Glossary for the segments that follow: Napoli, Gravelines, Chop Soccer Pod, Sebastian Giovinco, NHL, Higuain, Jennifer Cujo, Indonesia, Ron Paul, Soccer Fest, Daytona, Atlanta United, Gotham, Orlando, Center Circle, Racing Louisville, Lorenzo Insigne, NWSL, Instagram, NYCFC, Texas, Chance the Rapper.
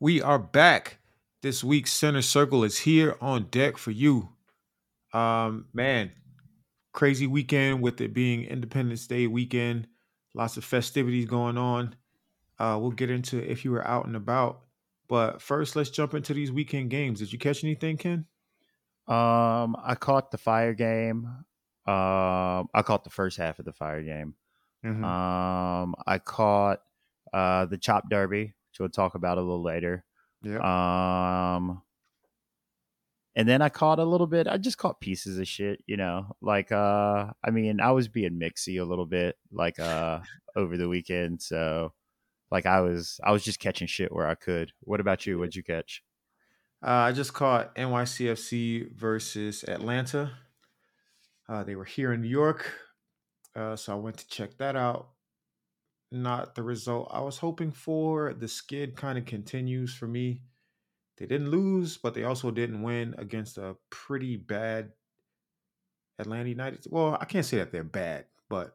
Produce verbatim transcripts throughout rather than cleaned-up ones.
We are back. This week's Center Circle is here on deck for you. Um, man, crazy weekend with it being Independence Day weekend. Lots of festivities going on. Uh, we'll get into if you were out and about. But first, let's jump into these weekend games. Did you catch anything, Ken? Um, I caught the fire game. Um, I caught the first half of the fire game. Mm-hmm. Um, I caught uh, the Chop Derby. We'll talk about a little later. Yeah. Um, and then I caught a little bit. I just caught pieces of shit, you know, like, uh, I mean, I was being mixy a little bit like, uh, over the weekend. So like I was, I was just catching shit where I could. What about you? What'd you catch? Uh, I just caught N Y C F C versus Atlanta. Uh, they were here in New York. Uh, so I went to check that out. Not the result I was hoping for. The skid kind of continues for me. They didn't lose, but they also didn't win against a pretty bad Atlanta United. Well, I can't say that they're bad, but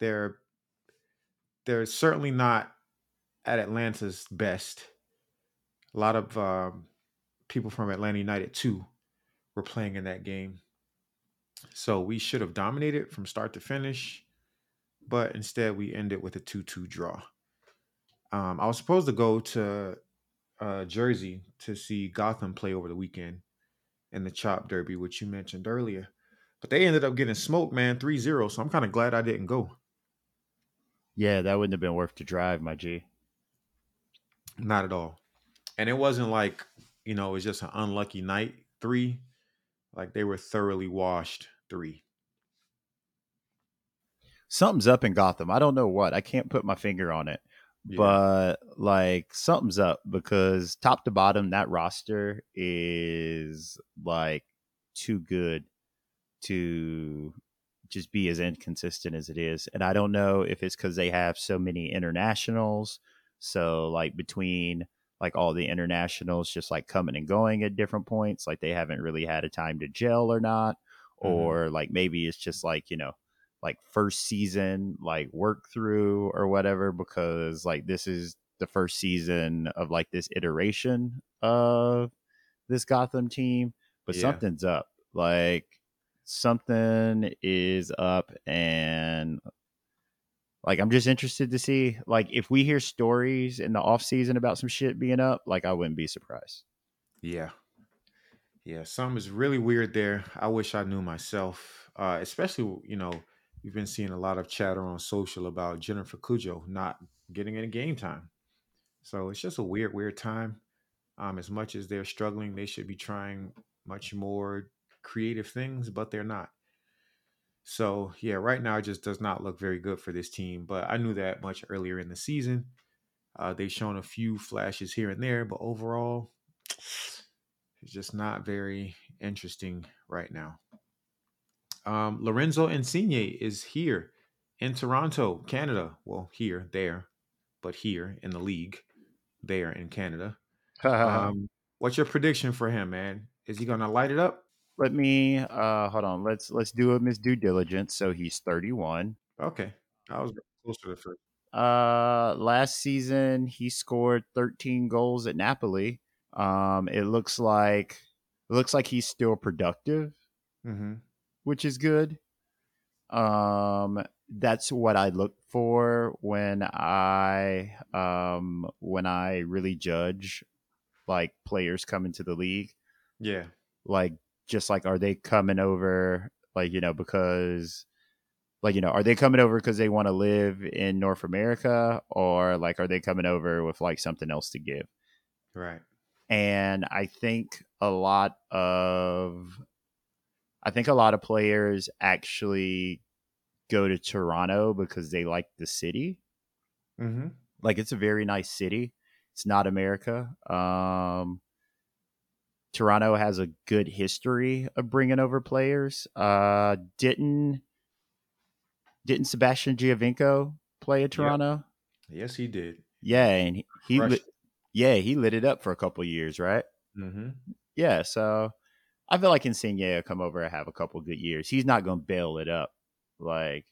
they're they're certainly not at Atlanta's best. A lot of um, people from Atlanta United, too, were playing in that game. So we should have dominated from start to finish. But instead, we ended with a two two draw. Um, I was supposed to go to uh, Jersey to see Gotham play over the weekend in the Chop Derby, which you mentioned earlier. But they ended up getting smoked, man, three zero. So I'm kind of glad I didn't go. Yeah, that wouldn't have been worth the drive, my G. Not at all. And it wasn't like, you know, it was just an unlucky night, three. Like, they were thoroughly washed, three. Something's up in Gotham. I don't know what. I can't put my finger on it. Yeah. But, like, something's up because top to bottom, that roster is, like, too good to just be as inconsistent as it is. And I don't know if it's because they have so many internationals. So, like, between, like, all the internationals just, like, coming and going at different points, like, they haven't really had a time to gel or not. Mm-hmm. Or, like, maybe it's just, like, you know, like first season, like work through or whatever, because like this is the first season of like this iteration of this Gotham team, but yeah. Something's up, like something is up. And like, I'm just interested to see, like if we hear stories in the off season about some shit being up, like I wouldn't be surprised. Yeah. Yeah. Something is really weird there. I wish I knew myself, uh, especially, you know, you've been seeing a lot of chatter on social about Jennifer Cujo not getting any game time. So it's just a weird, weird time. Um, as much as they're struggling, they should be trying much more creative things, but they're not. So, yeah, right now it just does not look very good for this team. But I knew that much earlier in the season. Uh, they've shown a few flashes here and there, but overall, it's just not very interesting right now. Um, Lorenzo Insigne is here in Toronto, Canada. Well, here, there, but here in the league, there in Canada. um, what's your prediction for him, man? Is he going to light it up? Let me, uh, hold on. Let's, let's do him his due diligence. So he's thirty-one. Okay. I was closer to first. Uh, last season, he scored thirteen goals at Napoli. Um, it looks like, it looks like he's still productive. Mm-hmm. Which is good. Um, that's what I look for when I um, when I really judge like players coming to the league. Yeah. Like just like are they coming over like you know because like you know are they coming over because they want to live in North America, or like are they coming over with like something else to give? Right. And I think a lot of I think a lot of players actually go to Toronto because they like the city. Mm-hmm. Like it's a very nice city. It's not America. Um, Toronto has a good history of bringing over players. Uh, didn't didn't Sebastian Giovinco play in Toronto? Yep. Yes, he did. Yeah, and he, he lit, yeah he lit it up for a couple of years, right? Mm-hmm. Yeah, so I feel like Insigne will come over and have a couple of good years. He's not going to bail it up, like,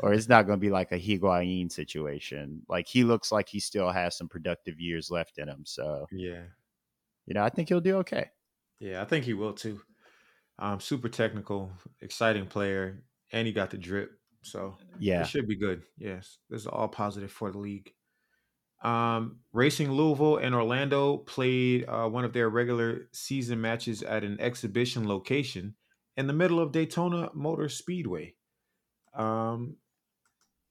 or it's not going to be like a Higuain situation. Like, he looks like he still has some productive years left in him. So yeah, you know, I think he'll do okay. Yeah, I think he will too. Um, super technical, exciting player, and he got the drip. So yeah, it should be good. Yes, this is all positive for the league. Um, Racing Louisville and Orlando played uh, one of their regular season matches at an exhibition location in the middle of Daytona Motor Speedway. Um,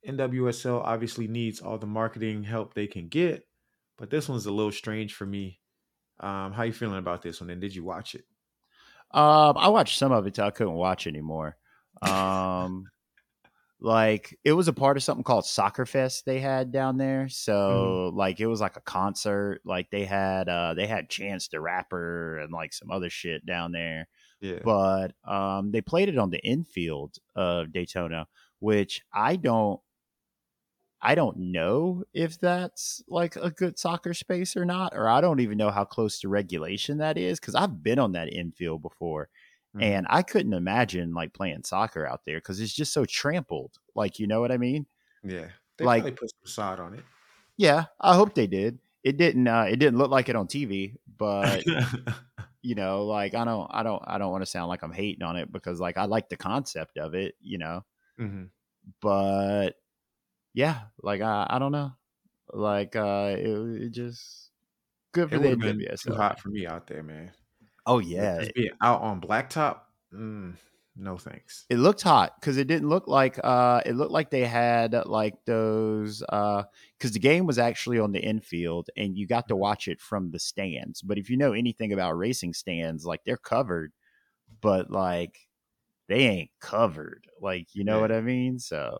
N W S L obviously needs all the marketing help they can get, but this one's a little strange for me. Um, how you feeling about this one? And did you watch it? Um, I watched some of it till I couldn't watch anymore. Um, Like, it was a part of something called Soccer Fest they had down there. So, mm-hmm. like, it was like a concert. Like, they had uh, they had Chance the Rapper and, like, some other shit down there. Yeah. But um, they played it on the infield of Daytona, which I don't, I don't know if that's, like, a good soccer space or not. Or I don't even know how close to regulation that is, because I've been on that infield before. And I couldn't imagine, like, playing soccer out there because it's just so trampled. Like, you know what I mean? Yeah. They like, probably put some sod on it. Yeah, I hope they did. It didn't. Uh, it didn't look like it on T V, but you know, like, I don't, I don't, I don't want to sound like I'm hating on it because, like, I like the concept of it, you know. Mm-hmm. But yeah, like I, I don't know. Like uh, it, it just good for it the N W S L. Too hot for me out there, man. Oh, yeah. Just being out on blacktop? Mm, no, thanks. It looked hot because it didn't look like uh, it looked like they had like those uh, because the game was actually on the infield and you got to watch it from the stands. But if you know anything about racing stands, like they're covered, but like they ain't covered. Like, you know yeah. what I mean? So,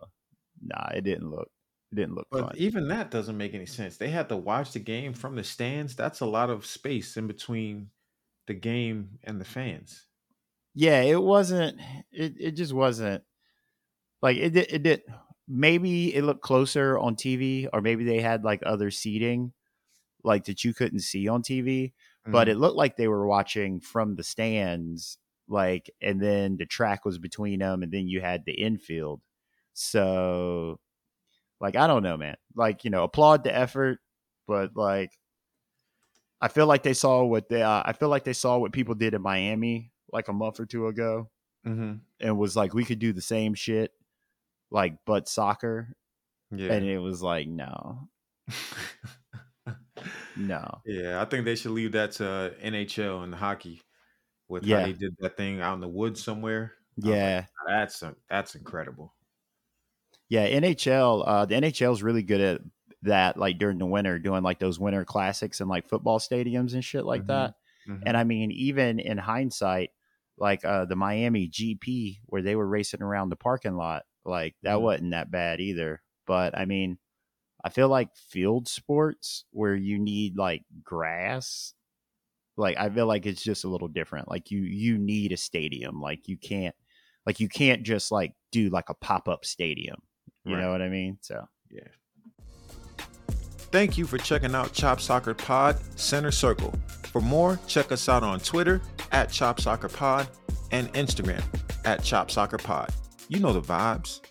nah, it didn't look. It didn't look but fun. Even that doesn't make any sense. They had to watch the game from the stands. That's a lot of space in between the game and the fans. Yeah, it wasn't, it, it just wasn't like it did, it did. Maybe it looked closer on T V, or maybe they had like other seating like that you couldn't see on T V, mm-hmm. but it looked like they were watching from the stands, like, and then the track was between them and then you had the infield. So like, I don't know, man, like, you know, applaud the effort, but like, I feel like they saw what they, uh, I feel like they saw what people did in Miami like a month or two ago, mm-hmm. and was like, we could do the same shit, like, but soccer. Yeah. And it was like, no, no. Yeah. I think they should leave that to N H L and hockey with yeah. how they did that thing out in the woods somewhere. Yeah. Like, that's, a, that's incredible. Yeah. N H L, uh, the N H L is really good at that, like during the winter, doing like those winter classics and like football stadiums and shit like mm-hmm. that. Mm-hmm. And I mean, even in hindsight, like uh, the Miami G P where they were racing around the parking lot, like that mm-hmm. wasn't that bad either. But I mean, I feel like field sports where you need like grass, like I feel like it's just a little different. Like you, you need a stadium. Like you can't, like you can't just like do like a pop-up stadium. You right. know what I mean? So yeah. Thank you for checking out Chop Soccer Pod Center Circle. For more, check us out on Twitter at Chop Soccer Pod and Instagram at Chop Soccer Pod. You know the vibes.